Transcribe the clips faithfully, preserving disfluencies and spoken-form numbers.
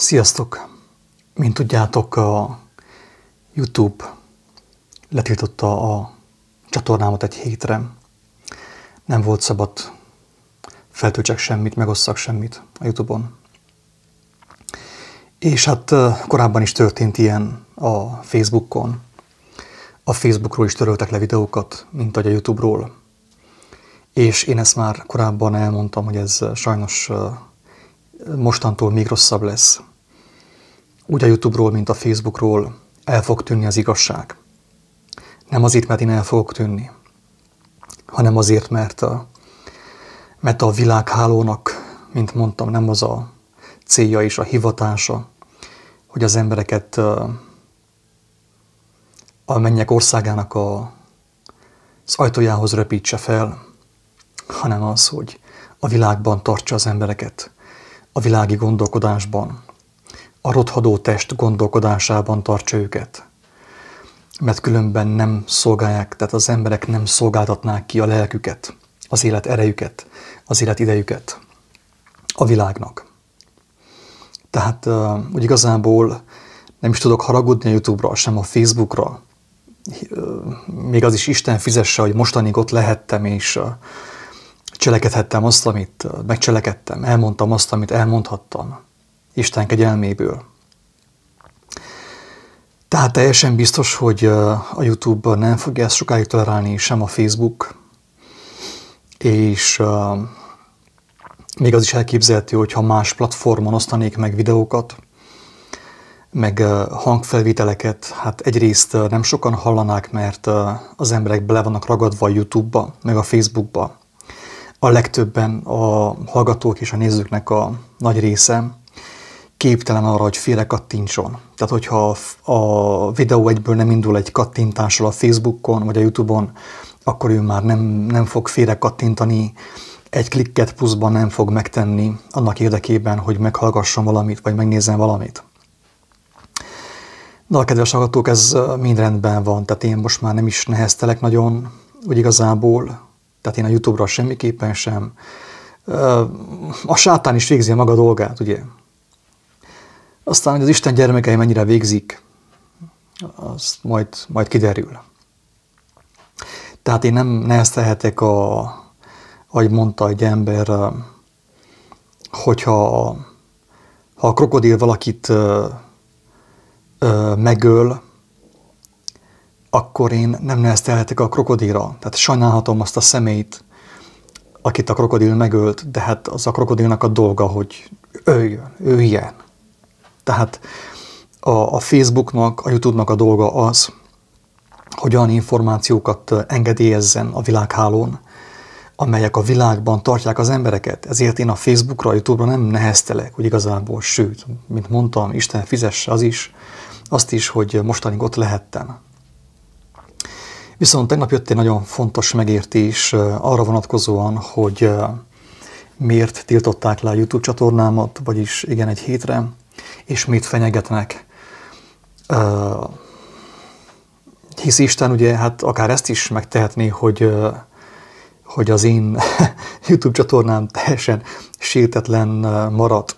Sziasztok! Mint tudjátok, a YouTube letiltotta a csatornámat egy hétre. Nem volt szabad feltöltsek semmit, megosszak semmit a YouTube-on. És hát korábban is történt ilyen a Facebookon. A Facebookról is töröltek le videókat, mint ahogy a YouTube-ról. És én ezt már korábban elmondtam, hogy ez sajnos mostantól még rosszabb lesz. Úgy a YouTube-ról, mint a Facebookról el fog tűnni az igazság. Nem azért, mert én el fogok tűnni, hanem azért, mert a, mert a világhálónak, mint mondtam, nem az a célja és a hivatása, hogy az embereket a mennyek országának a, az ajtójához röpítse fel, hanem az, hogy a világban tartsa az embereket, a világi gondolkodásban, a rothadó test gondolkodásában tartsa őket. Mert különben nem szolgálják, tehát az emberek nem szolgáltatnák ki a lelküket, az élet erejüket, az élet idejüket a világnak. Tehát úgy igazából nem is tudok haragudni a YouTube-ra, sem a Facebook-ra. Még az is Isten fizesse, hogy mostanig ott lehettem, és cselekedhettem azt, amit megcselekedtem, elmondtam azt, amit elmondhattam Isten kegyelméből. Tehát teljesen biztos, hogy a YouTube nem fogja ezt sokáig tolerálni, sem a Facebook, és még az is elképzelhető, hogyha más platformon osztanék meg videókat, meg hangfelvételeket, hát egyrészt nem sokan hallanák, mert az emberek bele vannak ragadva a YouTube-ba, meg a Facebook-ba. A legtöbben a hallgatók és a nézőknek a nagy része képtelen arra, hogy félre kattintson. Tehát, hogyha a videó egyből nem indul egy kattintással a Facebookon vagy a YouTube-on, akkor ő már nem, nem fog félre kattintani, egy klikket pluszban nem fog megtenni annak érdekében, hogy meghallgasson valamit, vagy megnézzen valamit. De a kedves hallgatók, ez mind rendben van, tehát én most már nem is neheztelek nagyon, úgy igazából, tehát én a YouTube-ra semmiképpen sem. A sátán is végzi a maga dolgát, ugye? Aztán, hogy az Isten gyermekei mennyire végzik, az majd, majd kiderül. Tehát én nem neheztelhetek, a, ahogy mondta egy ember, hogyha ha a krokodil valakit megöl, akkor én nem neheztelhetek a krokodilra. Tehát sajnálhatom azt a személyt, akit a krokodil megölt, de hát az a krokodilnak a dolga, hogy öljön, ő ilyen. Tehát a, a Facebooknak, a YouTube-nak a dolga az, hogy olyan információkat engedélyezzen a világhálón, amelyek a világban tartják az embereket. Ezért én a Facebookra, a YouTube-ra nem neheztelek, hogy igazából, sőt, mint mondtam, Isten fizesse az is, azt is, hogy mostanig ott lehettem. Viszont tegnap jött egy nagyon fontos megértés arra vonatkozóan, hogy miért tiltották le a YouTube csatornámat, vagyis igen, egy hétre, és mit fenyegetnek. Hisz Isten ugye, hát akár ezt is megtehetné, hogy, hogy az én YouTube csatornám teljesen sértetlen marad.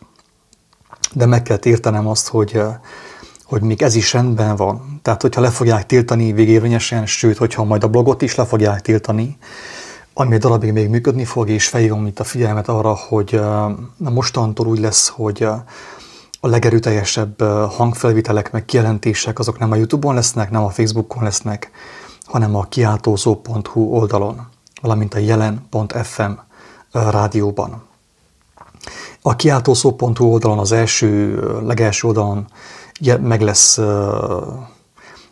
De meg kell értenem azt, hogy hogy még ez is rendben van. Tehát, hogyha le fogják tiltani végérvényesen, sőt, hogyha majd a blogot is le fogják tiltani, ami egy darabig még működni fog, és felhívom itt a figyelmet arra, hogy mostantól úgy lesz, hogy a legerőteljesebb hangfelvételek, meg kijelentések, azok nem a YouTube-on lesznek, nem a Facebookon lesznek, hanem a kiáltózó pont hu oldalon, valamint a jelen pont ef em rádióban. A kiáltószó pont hu oldalon, az első, legelső oldalon meg lesz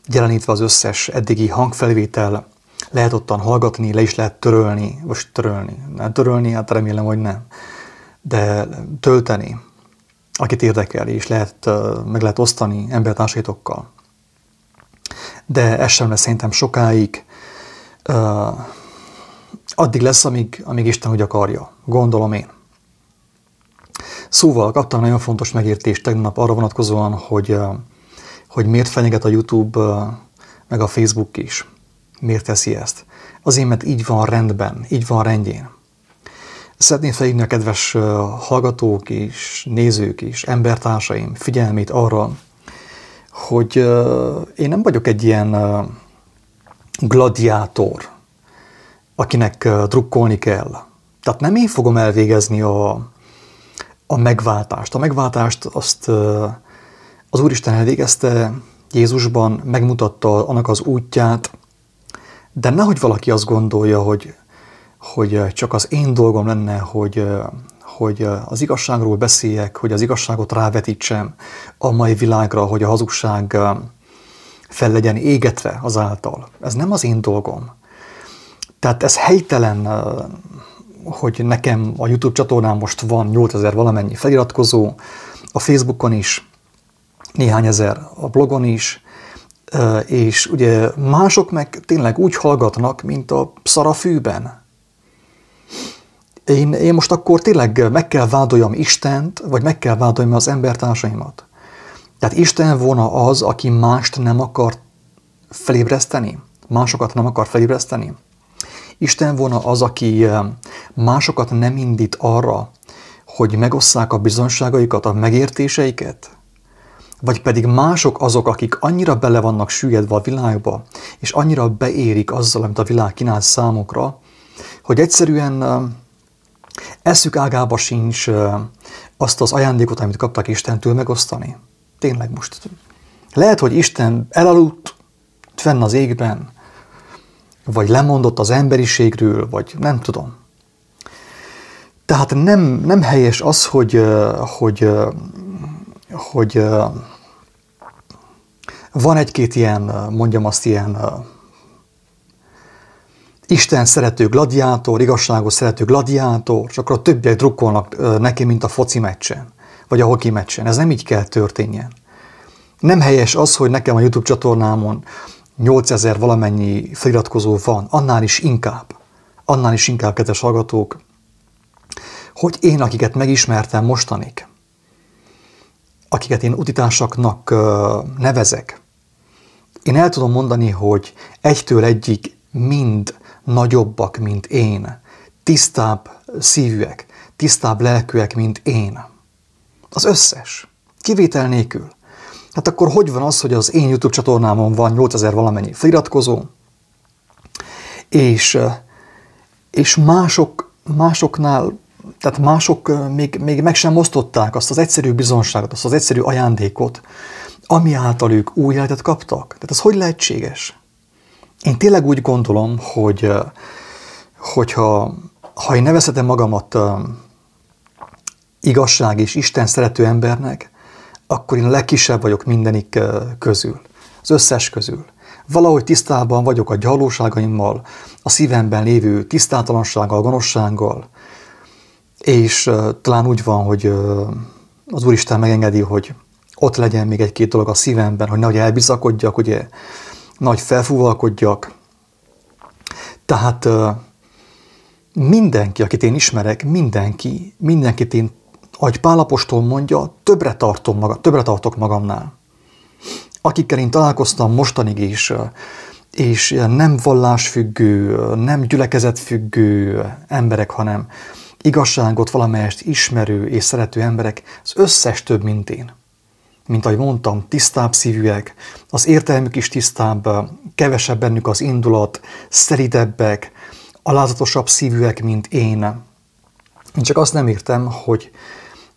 jelenítve az összes eddigi hangfelvétel, lehet ottan hallgatni, le is lehet törölni, vagy törölni, nem törölni, hát remélem, hogy nem, de tölteni, akit érdekel, és lehet, meg lehet osztani embertársaitokkal. De ez sem lesz szerintem sokáig, addig lesz, amíg, amíg Isten úgy akarja, gondolom én. Szóval kaptam nagyon fontos megértést tegnap arra vonatkozóan, hogy, hogy miért fenyeget a YouTube, meg a Facebook is. Miért teszi ezt? Azért, mert így van rendben, így van rendjén. Szeretném felhívni a kedves hallgatók és nézők és embertársaim figyelmét arra, hogy én nem vagyok egy ilyen gladiátor, akinek drukkolni kell. Tehát nem én fogom elvégezni a, a megváltást. A megváltást azt az Úristen elvégezte Jézusban, megmutatta annak az útját, de nehogy valaki azt gondolja, hogy, hogy csak az én dolgom lenne, hogy, hogy az igazságról beszéljek, hogy az igazságot rávetítsem a mai világra, hogy a hazugság fel legyen égetve azáltal. Ez nem az én dolgom. Tehát ez helytelen, hogy nekem a YouTube csatornán most van nyolcezer valamennyi feliratkozó, a Facebookon is, néhány ezer a blogon is, és ugye mások meg tényleg úgy hallgatnak, mint a szarafűben. Én, én most akkor tényleg meg kell vádoljam Istent, vagy meg kell vádoljam az embertársaimat. Tehát Isten volna az, aki mást nem akar felébreszteni, másokat nem akar felébreszteni. Isten volna az, aki másokat nem indít arra, hogy megosszák a bizonyságaikat, a megértéseiket, vagy pedig mások azok, akik annyira bele vannak süllyedve a világba, és annyira beérik azzal, amit a világ kínál számukra, hogy egyszerűen eszük ágába sincs azt az ajándékot, amit kaptak Istentől, megosztani. Tényleg most. Lehet, hogy Isten elaludt fenn az égben, vagy lemondott az emberiségről, vagy nem tudom. Tehát nem, nem helyes az, hogy, hogy, hogy van egy-két ilyen, mondjam azt, ilyen Isten szerető gladiátor, igazságot szerető gladiátor, és akkor a többiek drukkolnak neki, mint a foci meccsen, vagy a hoki meccsen. Ez nem így kell történjen. Nem helyes az, hogy nekem a YouTube csatornámon nyolcezer valamennyi feliratkozó van, annál is inkább, annál is inkább, kedves hallgatók, hogy én, akiket megismertem mostanig, akiket én utitársaknak nevezek, én el tudom mondani, hogy egytől egyig mind nagyobbak, mint én, tisztább szívűek, tisztább lelkűek, mint én. Az összes, kivétel nélkül. Hát akkor hogy van az, hogy az én YouTube csatornámon van nyolcezer valamennyi feliratkozó, és, és mások, másoknál, tehát mások még, még meg sem osztották azt az egyszerű bizonságot, azt az egyszerű ajándékot, ami által ők új életet kaptak. Tehát ez hogy lehetséges? Én tényleg úgy gondolom, hogy hogyha, ha én nevezhetem magamat igazság és Isten szerető embernek, akkor én a legkisebb vagyok mindenik közül, az összes közül. Valahogy tisztában vagyok a gyarlóságaimmal, a szívemben lévő tisztátalansággal, gonoszsággal, és talán úgy van, hogy az Úristen megengedi, hogy ott legyen még egy-két dolog a szívemben, hogy nehogy elbizakodjak, ugye, nehogy felfúvalkodjak. Tehát mindenki, akit én ismerek, mindenki, mindenkit én, ahogy Pál apostol mondja, többre, tartom maga, többre tartok magamnál. Akikkel én találkoztam mostanig is, és nem vallásfüggő, nem gyülekezetfüggő emberek, hanem igazságot valamelyest ismerő és szerető emberek, az összes több, mint én. Mint ahogy mondtam, tisztább szívűek, az értelmük is tisztább, kevesebb bennük az indulat, szeridebbek, alázatosabb szívűek, mint én. Én csak azt nem értem, hogy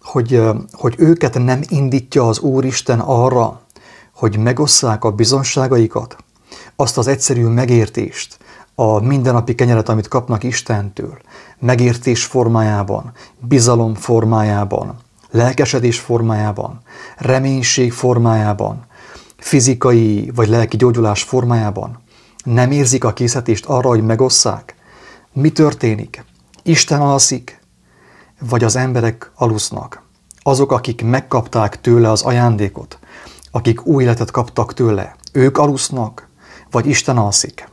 Hogy, hogy őket nem indítja az Úristen arra, hogy megosszák a bizonságaikat, azt az egyszerű megértést, a mindennapi kenyeret, amit kapnak Istentől, megértés formájában, bizalom formájában, lelkesedés formájában, reménység formájában, fizikai vagy lelki gyógyulás formájában. Nem érzik a készítést arra, hogy megosszák? Mi történik? Isten alszik, vagy az emberek alusznak. Azok, akik megkapták tőle az ajándékot, akik új életet kaptak tőle, ők alusznak, vagy Isten alszik.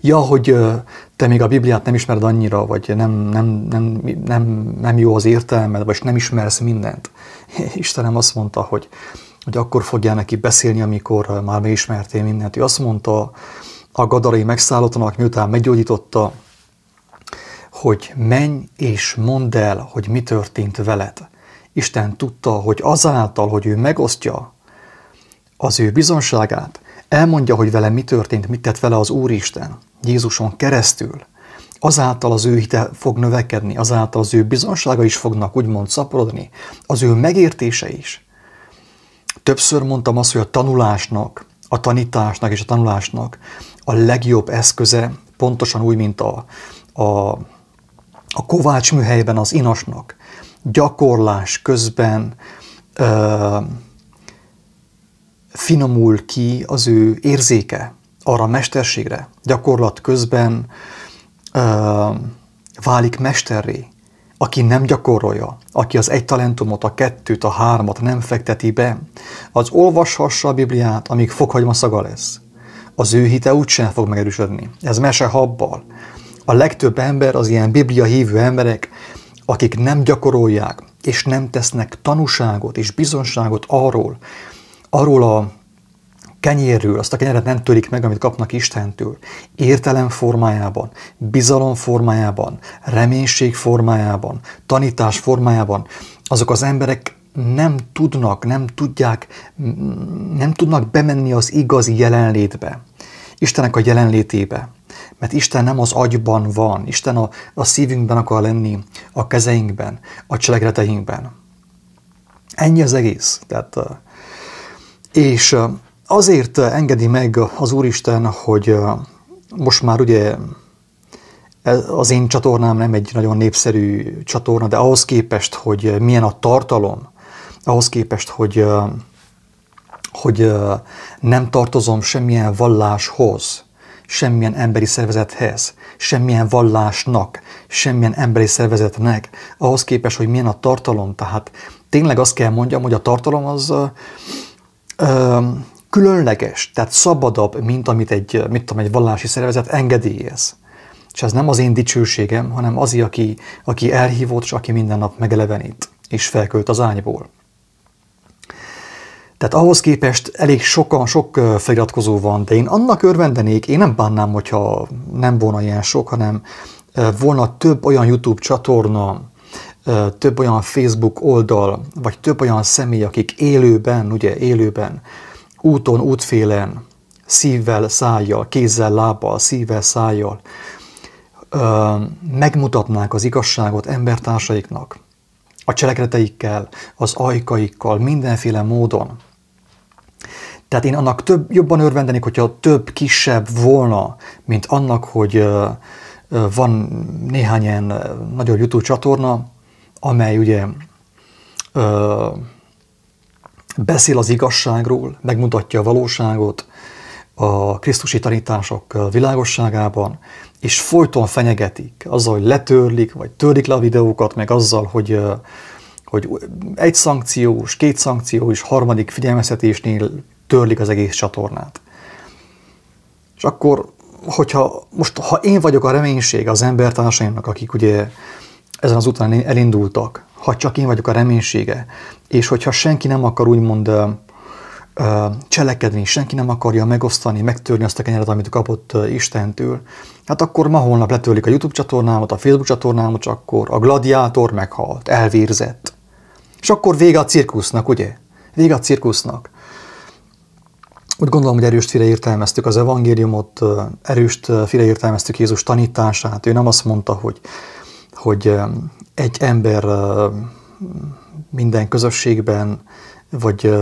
Ja, hogy te még a Bibliát nem ismered annyira, vagy nem, nem, nem, nem, nem jó az értelmed, vagy nem ismersz mindent. Istenem azt mondta, hogy, hogy akkor fogjál neki beszélni, amikor már megismertél mindent. Ő azt mondta a gadarai megszállottnak, miután meggyógyította, hogy menj és mondd el, hogy mi történt veled. Isten tudta, hogy azáltal, hogy ő megosztja az ő bizonságát, elmondja, hogy vele mi történt, mit tett vele az Úristen Jézuson keresztül. Azáltal az ő hite fog növekedni, azáltal az ő bizonsága is fognak úgymond szaporodni, az ő megértése is. Többször mondtam azt, hogy a tanulásnak, a tanításnak és a tanulásnak a legjobb eszköze, pontosan úgy, mint a, a, a kovács műhelyben az inasnak, gyakorlás közben ö, finomul ki az ő érzéke arra a mesterségre, gyakorlat közben ö, válik mesterré. Aki nem gyakorolja, aki az egy talentumot, a kettőt, a hármat nem fekteti be, az olvashassa a Bibliát, amíg fokhagyma szaga lesz. Az ő hite úgysem fog megerősödni. Ez mese habbal. A legtöbb ember, az ilyen Biblia hívő emberek, akik nem gyakorolják, és nem tesznek tanúságot és bizonságot arról, arról a kenyérről, azt a kenyeret nem törik meg, amit kapnak Istentől. Értelem formájában, bizalom formájában, reménység formájában, tanítás formájában, azok az emberek nem tudnak, nem tudják, nem tudnak bemenni az igazi jelenlétbe, Istennek a jelenlétébe. Mert Isten nem az agyban van, Isten a, a szívünkben akar lenni, a kezeinkben, a cselekedeteinkben. Ennyi az egész. Tehát, és azért engedi meg az Úristen, hogy most már ugye az én csatornám nem egy nagyon népszerű csatorna, de ahhoz képest, hogy milyen a tartalom, ahhoz képest, hogy, hogy nem tartozom semmilyen valláshoz, semmilyen emberi szervezethez, semmilyen vallásnak, semmilyen emberi szervezetnek, ahhoz képest, hogy milyen a tartalom. Tehát tényleg azt kell mondjam, hogy a tartalom az ö, különleges, tehát szabadabb, mint amit egy, mit tudom, egy vallási szervezet engedélyez. És ez nem az én dicsőségem, hanem az, aki, aki elhívott, és aki minden nap megelevenít, és felkölt az ágyból. Tehát ahhoz képest elég sokan, sok feliratkozó van, de én annak örvendenék, én nem bánnám, hogyha nem volna ilyen sok, hanem volna több olyan YouTube csatorna, több olyan Facebook oldal, vagy több olyan személy, akik élőben, ugye élőben, úton, útfélen, szívvel, szájjal, kézzel, lábbal, szívvel, szájjal megmutatnák az igazságot embertársaiknak, a cselekedeteikkel, az ajkaikkal, mindenféle módon. Tehát én annak több, jobban örvendenék, hogyha több kisebb volna, mint annak, hogy van néhány ilyen nagyon YouTube csatorna, amely ugye beszél az igazságról, megmutatja a valóságot a krisztusi tanítások világosságában, és folyton fenyegetik azzal, hogy letörlik, vagy törlik le a videókat, meg azzal, hogy, hogy egy szankciós, két szankció és harmadik figyelmeztetésnél törlik az egész csatornát. És akkor, hogyha most, ha én vagyok a reménység az embertársaimnak, akik ugye ezen az után elindultak, ha csak én vagyok a reménysége, és hogyha senki nem akar úgymond cselekedni, senki nem akarja megosztani, megtörni azt a kenyeret, amit kapott Istentől, hát akkor ma holnap letörlik a YouTube csatornámat, a Facebook csatornámat, csak akkor a gladiátor meghalt, elvérzett. És akkor vége a cirkusznak, ugye? Vége a cirkusznak. Úgy gondolom, hogy erőst félreértelmeztük az evangéliumot, erőst félreértelmeztük Jézus tanítását. Ő nem azt mondta, hogy, hogy egy ember minden közösségben, vagy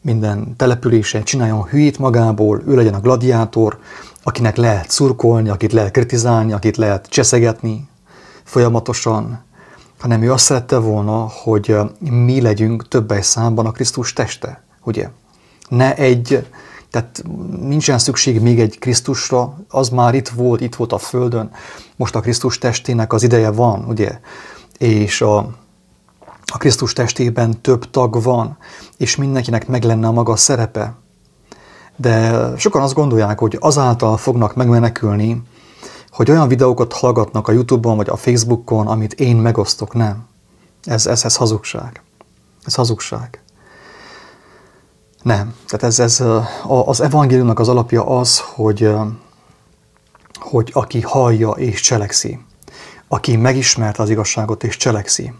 minden településen csináljon hülyét magából, ő legyen a gladiátor, akinek lehet szurkolni, akit lehet kritizálni, akit lehet cseszegetni folyamatosan, hanem ő azt szerette volna, hogy mi legyünk többes számban a Krisztus teste, ugye? Ne egy, tehát nincsen szükség még egy Krisztusra, az már itt volt, itt volt a Földön, most a Krisztus testének az ideje van, ugye? És a A Krisztus testében több tag van, és mindenkinek meg lenne a maga szerepe. De sokan azt gondolják, hogy azáltal fognak megmenekülni, hogy olyan videókat hallgatnak a YouTube-on vagy a Facebookon, amit én megosztok. Nem. Ez, ez, ez hazugság. Ez hazugság. Nem. Tehát ez, ez, az evangéliumnak az alapja az, hogy, hogy aki hallja és cselekszi. aki megismerte az igazságot és cselekszi,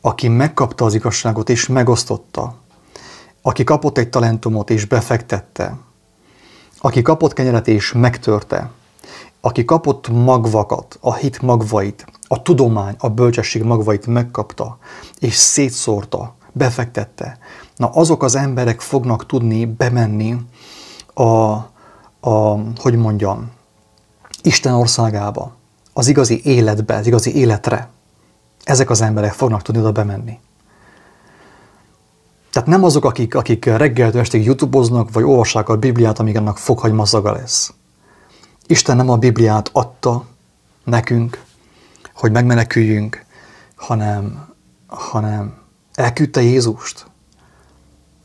aki megkapta az igazságot és megosztotta, aki kapott egy talentumot és befektette, aki kapott kenyeret és megtörte, aki kapott magvakat, a hit magvait, a tudomány, a bölcsesség magvait megkapta, és szétszórta, befektette. Na, azok az emberek fognak tudni bemenni a, a hogy mondjam, Isten országába, az igazi életbe, az igazi életre. Ezek az emberek fognak tudni oda bemenni. Tehát nem azok, akik, akik reggeltől estig YouTube-oznak, vagy olvassák a Bibliát, amíg annak fokhagyma szaga lesz. Isten nem a Bibliát adta nekünk, hogy megmeneküljünk, hanem, hanem elküldte Jézust,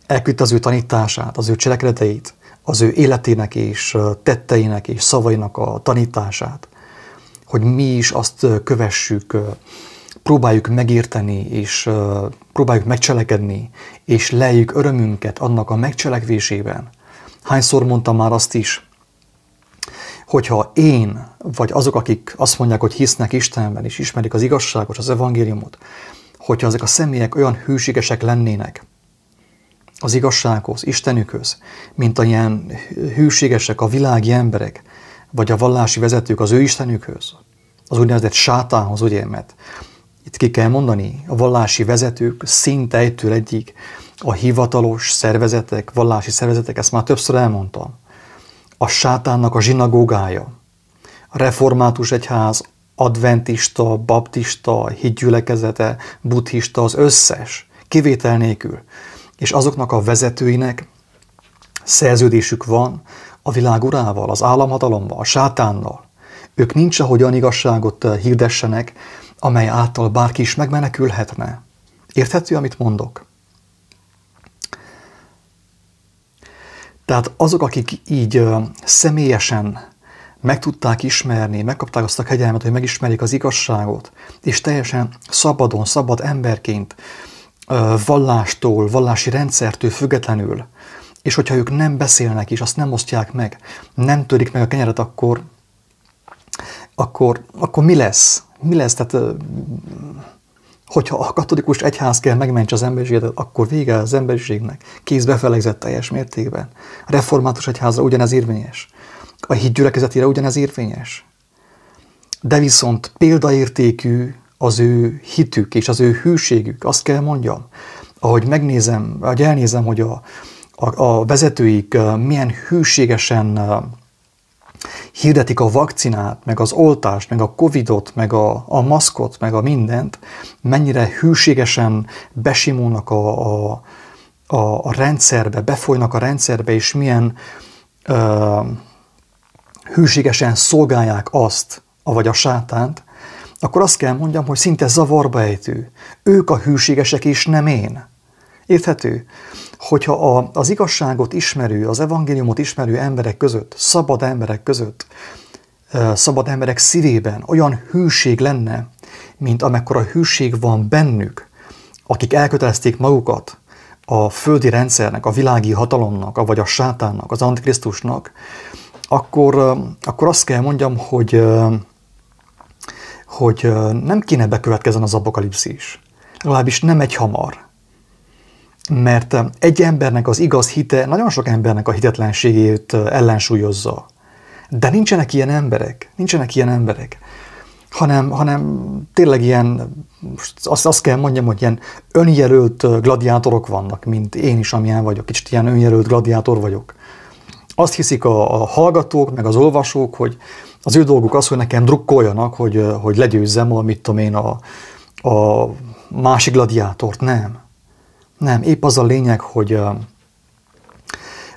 elküldte az ő tanítását, az ő cselekedeteit, az ő életének és tetteinek és szavainak a tanítását, hogy mi is azt kövessük, próbáljuk megérteni, és próbáljuk megcselekedni, és lejjük örömünket annak a megcselekvésében. Hányszor mondtam már azt is, hogyha én, vagy azok, akik azt mondják, hogy hisznek Istenben, és ismerik az igazságot, az evangéliumot, hogyha ezek a személyek olyan hűségesek lennének az igazsághoz, Istenükhöz, mint olyan hűségesek a világi emberek, vagy a vallási vezetők az ő Istenükhöz, az úgynevezett sátánhoz, ugye, mert itt ki kell mondani, a vallási vezetők szinte egytől egyig a hivatalos szervezetek, vallási szervezetek, ezt már többször elmondtam, a sátánnak a zsinagógája, a református egyház, adventista, baptista, hitgyülekezete, buddhista, az összes, kivétel nélkül. És azoknak a vezetőinek szerződésük van a világ urával, az államhatalommal, a sátánnal. Ők nincs ahogyan igazságot hirdessenek, amely által bárki is megmenekülhetne. Érthető, amit mondok? Tehát azok, akik így személyesen meg tudták ismerni, megkapták azt a kegyelmet, hogy megismerik az igazságot, és teljesen szabadon, szabad emberként, vallástól, vallási rendszertől függetlenül, és hogyha ők nem beszélnek és azt nem osztják meg, nem törik meg a kenyeret, akkor, akkor, akkor mi lesz? Mi lesz? Tehát, hogyha a katolikus egyház kell megmentse az emberiséget, akkor vége az emberiségnek. Kész befelegzett teljes mértékben. A református egyházra ugyanez érvényes. A hitgyülekezetére ugyanez érvényes. De viszont példaértékű az ő hitük és az ő hűségük, azt kell mondjam. Ahogy megnézem, ahogy elnézem, hogy a, a, a vezetőik milyen hűségesen hirdetik a vakcinát, meg az oltást, meg a covidot, meg a, a maszkot, meg a mindent, mennyire hűségesen besimulnak a, a, a, a rendszerbe, befolynak a rendszerbe, és milyen ö, hűségesen szolgálják azt, avagy a sátánt, akkor azt kell mondjam, hogy szinte zavarba ejtő. Ők a hűségesek, és nem én. Érthető? Hogyha a, az igazságot ismerő, az evangéliumot ismerő emberek között, szabad emberek között, szabad emberek szívében olyan hűség lenne, mint amekkora hűség van bennük, akik elkötelezték magukat a földi rendszernek, a világi hatalomnak, vagy a sátánnak, az antikrisztusnak, akkor, akkor azt kell mondjam, hogy, hogy nem kéne bekövetkezzen az apokalipszis. Legalábbis nem egy hamar. Mert egy embernek az igaz hite nagyon sok embernek a hitetlenségét ellensúlyozza. De nincsenek ilyen emberek, nincsenek ilyen emberek, hanem, hanem tényleg ilyen, azt, azt kell mondjam, hogy ilyen önjelölt gladiátorok vannak, mint én is, amilyen vagyok, kicsit ilyen önjelölt gladiátor vagyok. Azt hiszik a, a hallgatók, meg az olvasók, hogy az ő dolguk az, hogy nekem drukkoljanak, hogy, hogy legyőzzem, amit tudom én, a, a másik gladiátort. Nem. Nem, épp az a lényeg, hogy,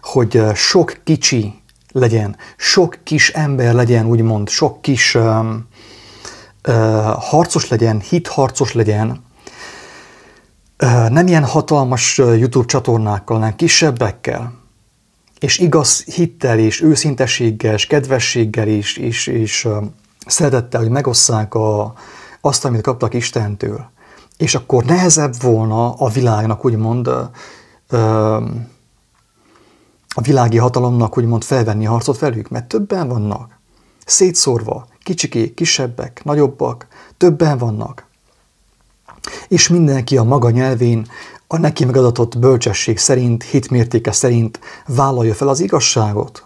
hogy sok kicsi legyen, sok kis ember legyen, úgymond, sok kis um, uh, harcos legyen, hitharcos legyen, uh, nem ilyen hatalmas YouTube csatornákkal, hanem kisebbekkel, és igaz hittel, és őszinteséggel, és kedvességgel, és, és, és um, szeretettel, hogy megosszák a, azt, amit kaptak Istentől. És akkor nehezebb volna a világnak, úgymond, a világi hatalomnak, úgymond felvenni a harcot velük, mert többen vannak, szétszórva, kicsikék, kisebbek, nagyobbak, többen vannak. És mindenki a maga nyelvén, a neki megadatott bölcsesség szerint, hitmértéke szerint vállalja fel az igazságot.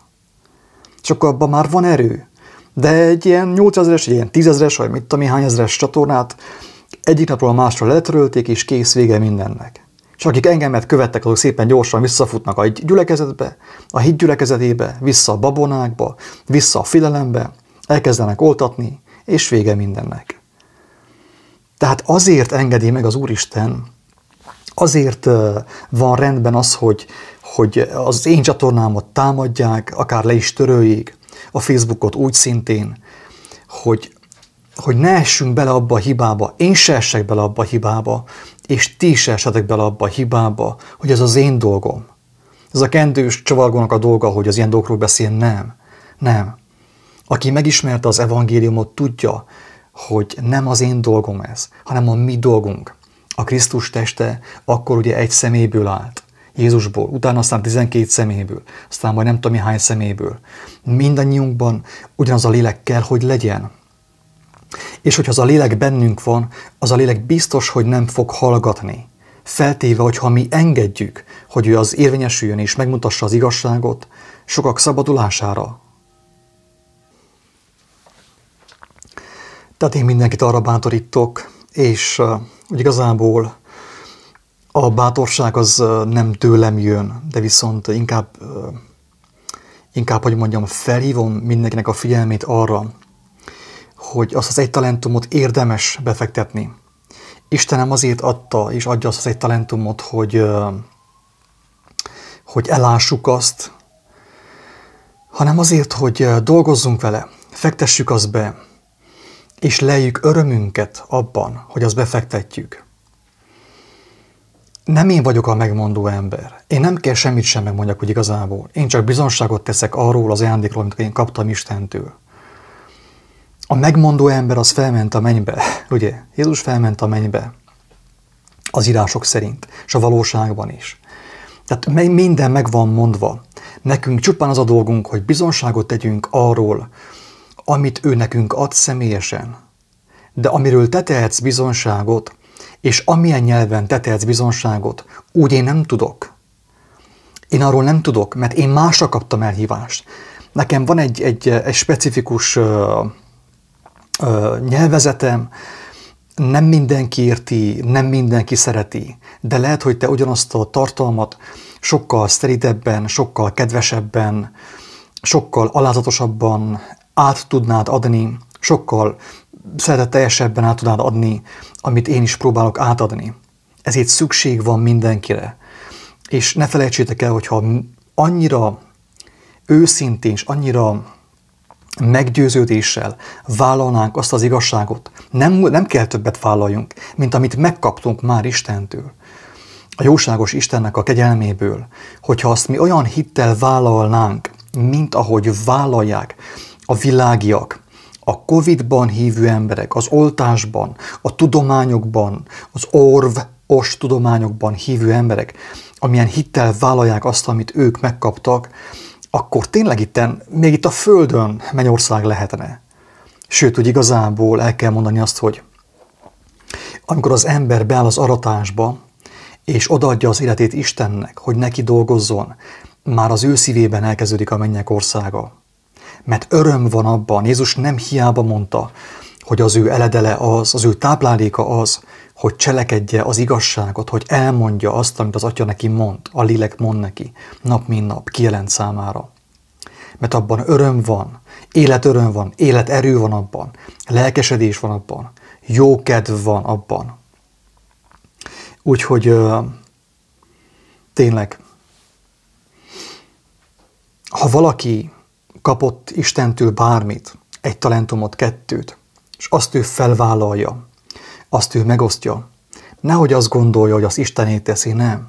Csak abban már van erő. De egy ilyen nyolcezres, egy ilyen tízezres, vagy mit tudom, hány ezres csatornát egyik napról a másra letörölték, és kész, vége mindennek. És akik engemet követtek, azok szépen gyorsan visszafutnak a gyülekezetbe, a hit gyülekezetébe, vissza a babonákba, vissza a félelembe, elkezdenek oltatni, és vége mindennek. Tehát azért engedi meg az Úristen, azért van rendben az, hogy, hogy az én csatornámat támadják, akár le is töröljék, a Facebookot úgy szintén, hogy, hogy ne essünk bele abba a hibába, én se essek bele abba a hibába, és ti se essetek bele abba a hibába, hogy ez az én dolgom. Ez a kendős csavargónak a dolga, hogy az ilyen dolgokról beszél, nem. Nem. Aki megismerte az evangéliumot, tudja, hogy nem az én dolgom ez, hanem a mi dolgunk. A Krisztus teste akkor ugye egy szeméből állt. Jézusból, utána aztán tizenkét szeméből, aztán majd nem tudom hány szeméből. Mindannyiunkban ugyanaz a lélek kell, hogy legyen. És hogyha az a lélek bennünk van, az a lélek biztos, hogy nem fog hallgatni. Feltéve, hogyha mi engedjük, hogy ő az érvényesüljön és megmutassa az igazságot, sokak szabadulására. Tehát én mindenkit arra bátorítok, és uh, igazából a bátorság az nem tőlem jön, de viszont inkább, inkább, hogy mondjam, felhívom mindenkinek a figyelmét arra, hogy azt az egy talentumot érdemes befektetni. Istenem azért adta és adja azt az egy talentumot, hogy, hogy elássuk azt, hanem azért, hogy dolgozzunk vele, fektessük azt be, és lejjük örömünket abban, hogy azt befektetjük. Nem én vagyok a megmondó ember. Én nem kell semmit sem megmondjak, hogy igazából. Én csak bizonságot teszek arról az ajándékról, amit én kaptam Istentől. A megmondó ember az felment a mennybe, ugye? Jézus felment a mennybe. Az írások szerint, és a valóságban is. Tehát minden meg van mondva. Nekünk csupán az a dolgunk, hogy bizonságot tegyünk arról, amit ő nekünk ad személyesen. De amiről te tehetsz bizonságot, és amilyen nyelven te tehetsz bizonságot, úgy én nem tudok. Én arról nem tudok, mert én másra kaptam elhívást. Nekem van egy, egy, egy specifikus ö, ö, nyelvezetem, nem mindenki érti, nem mindenki szereti, de lehet, hogy te ugyanazt a tartalmat sokkal szteridebben, sokkal kedvesebben, sokkal alázatosabban át tudnád adni, sokkal szeretetteljesebben át tudnád adni, amit én is próbálok átadni. Ezért szükség van mindenkire. És ne felejtsétek el, hogyha annyira őszintén és annyira meggyőződéssel vállalnánk azt az igazságot, nem, nem kell többet vállaljunk, mint amit megkaptunk már Istentől. A jóságos Istennek a kegyelméből, hogyha azt mi olyan hittel vállalnánk, mint ahogy vállalják a világiak, a Covid-ban hívő emberek, az oltásban, a tudományokban, az orvos tudományokban hívő emberek, amilyen hittel vállalják azt, amit ők megkaptak, akkor tényleg itten, még itt a Földön mennyország lehetne. Sőt, úgy igazából el kell mondani azt, hogy amikor az ember beáll az aratásba, és odaadja az életét Istennek, hogy neki dolgozzon, már az ő szívében elkezdődik a mennyek országa. Mert öröm van abban, Jézus nem hiába mondta, hogy az ő eledele az, az ő tápláléka az, hogy cselekedje az igazságot, hogy elmondja azt, amit az Atya neki mond, a lélek mond neki, nap mint nap, kijelent számára. Mert abban öröm van, életöröm van, életerő van abban, lelkesedés van abban, jó kedv van abban. Úgyhogy tényleg, ha valaki kapott Istentől bármit, egy talentumot, kettőt, és azt ő felvállalja, azt ő megosztja. Nehogy azt gondolja, hogy az Istenét teszi, nem.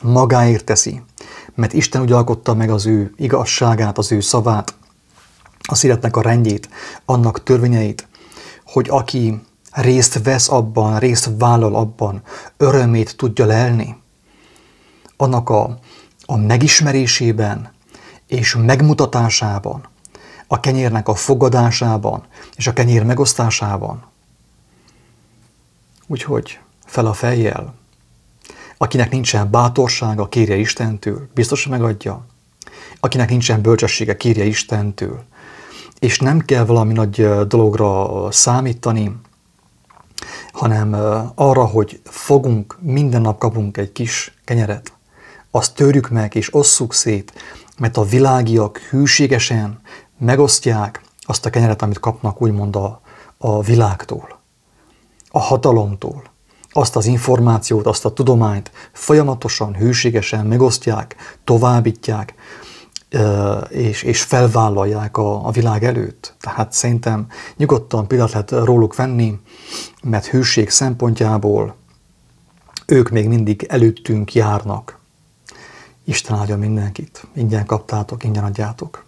Magáért teszi, mert Isten úgy alkotta meg az ő igazságát, az ő szavát, az életnek a rendjét, annak törvényeit, hogy aki részt vesz abban, részt vállal abban, örömét tudja lelni. Annak a, a megismerésében, és megmutatásában, a kenyérnek a fogadásában, és a kenyér megosztásában. Úgyhogy fel a fejjel. Akinek nincsen bátorsága, kérje Istentől, biztos megadja. Akinek nincsen bölcsessége, kérje Istentől. És nem kell valami nagy dologra számítani, hanem arra, hogy fogunk, minden nap kapunk egy kis kenyeret. Azt törjük meg és osszuk szét, mert a világiak hűségesen megosztják azt a kenyeret, amit kapnak úgymond a, a világtól, a hatalomtól. Azt az információt, azt a tudományt folyamatosan, hűségesen megosztják, továbbítják, és, és felvállalják a, a világ előtt. Tehát szerintem nyugodtan pillanat lehet róluk venni, mert hűség szempontjából ők még mindig előttünk járnak. Isten áldja mindenkit, ingyen kaptátok, ingyen adjátok.